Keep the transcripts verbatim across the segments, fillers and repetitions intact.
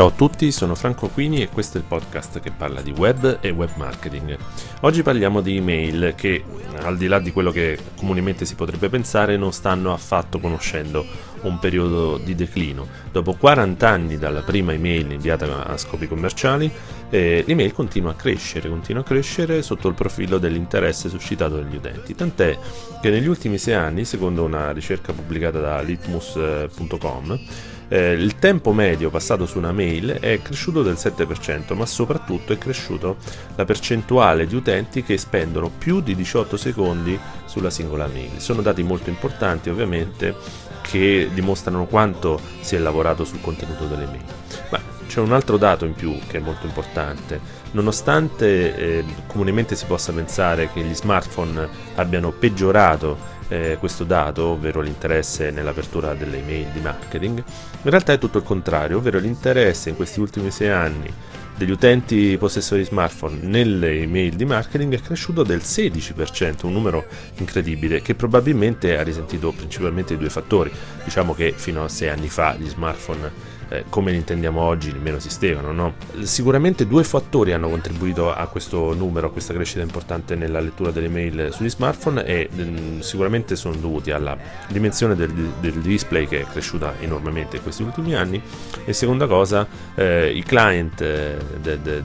Ciao a tutti, sono Franco Quini e questo è il podcast che parla di web e web marketing. Oggi parliamo di email che, al di là di quello che comunemente si potrebbe pensare, non stanno affatto conoscendo un periodo di declino. Dopo quaranta anni dalla prima email inviata a scopi commerciali, eh, l'email continua a crescere, continua a crescere sotto il profilo dell'interesse suscitato dagli utenti, tant'è che negli ultimi sei anni, secondo una ricerca pubblicata da litmus punto com, eh, il tempo medio passato su una mail è cresciuto del sette per cento, ma soprattutto è cresciuta la percentuale di utenti che spendono più di diciotto secondi sulla singola mail. Sono dati molto importanti, ovviamente, che dimostrano quanto si è lavorato sul contenuto delle mail. Ma c'è un altro dato in più che è molto importante. Nonostante eh, comunemente si possa pensare che gli smartphone abbiano peggiorato eh, questo dato, ovvero l'interesse nell'apertura delle email di marketing, in realtà è tutto il contrario, ovvero l'interesse in questi ultimi sei anni degli utenti possessori di smartphone nelle email di marketing è cresciuto del sedici per cento, un numero incredibile che probabilmente ha risentito principalmente di due fattori. Diciamo che fino a sei anni fa gli smartphone eh, come li intendiamo oggi nemmeno esistevano, no? Sicuramente due fattori hanno contribuito a questo numero, a questa crescita importante nella lettura delle email sugli smartphone e mh, sicuramente sono dovuti alla dimensione del, del display che è cresciuta enormemente in questi ultimi anni, e seconda cosa eh, i client eh, De, de, de,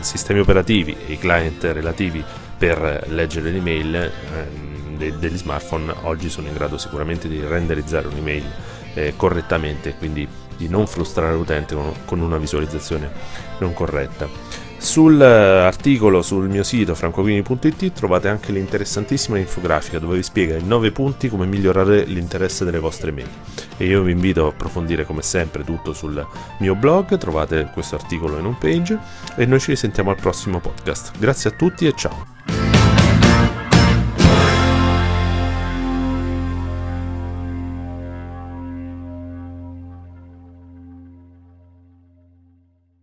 sistemi operativi e i client relativi per leggere le email eh, de, degli smartphone oggi sono in grado sicuramente di renderizzare un'email eh, correttamente, quindi di non frustrare l'utente con, con una visualizzazione non corretta. Sull'articolo sul mio sito francoquini punto it trovate anche l'interessantissima infografica dove vi spiega in nove punti come migliorare l'interesse delle vostre mail, e io vi invito a approfondire come sempre tutto sul mio blog. Trovate questo articolo in homepage e noi ci risentiamo al prossimo podcast. Grazie a tutti e ciao!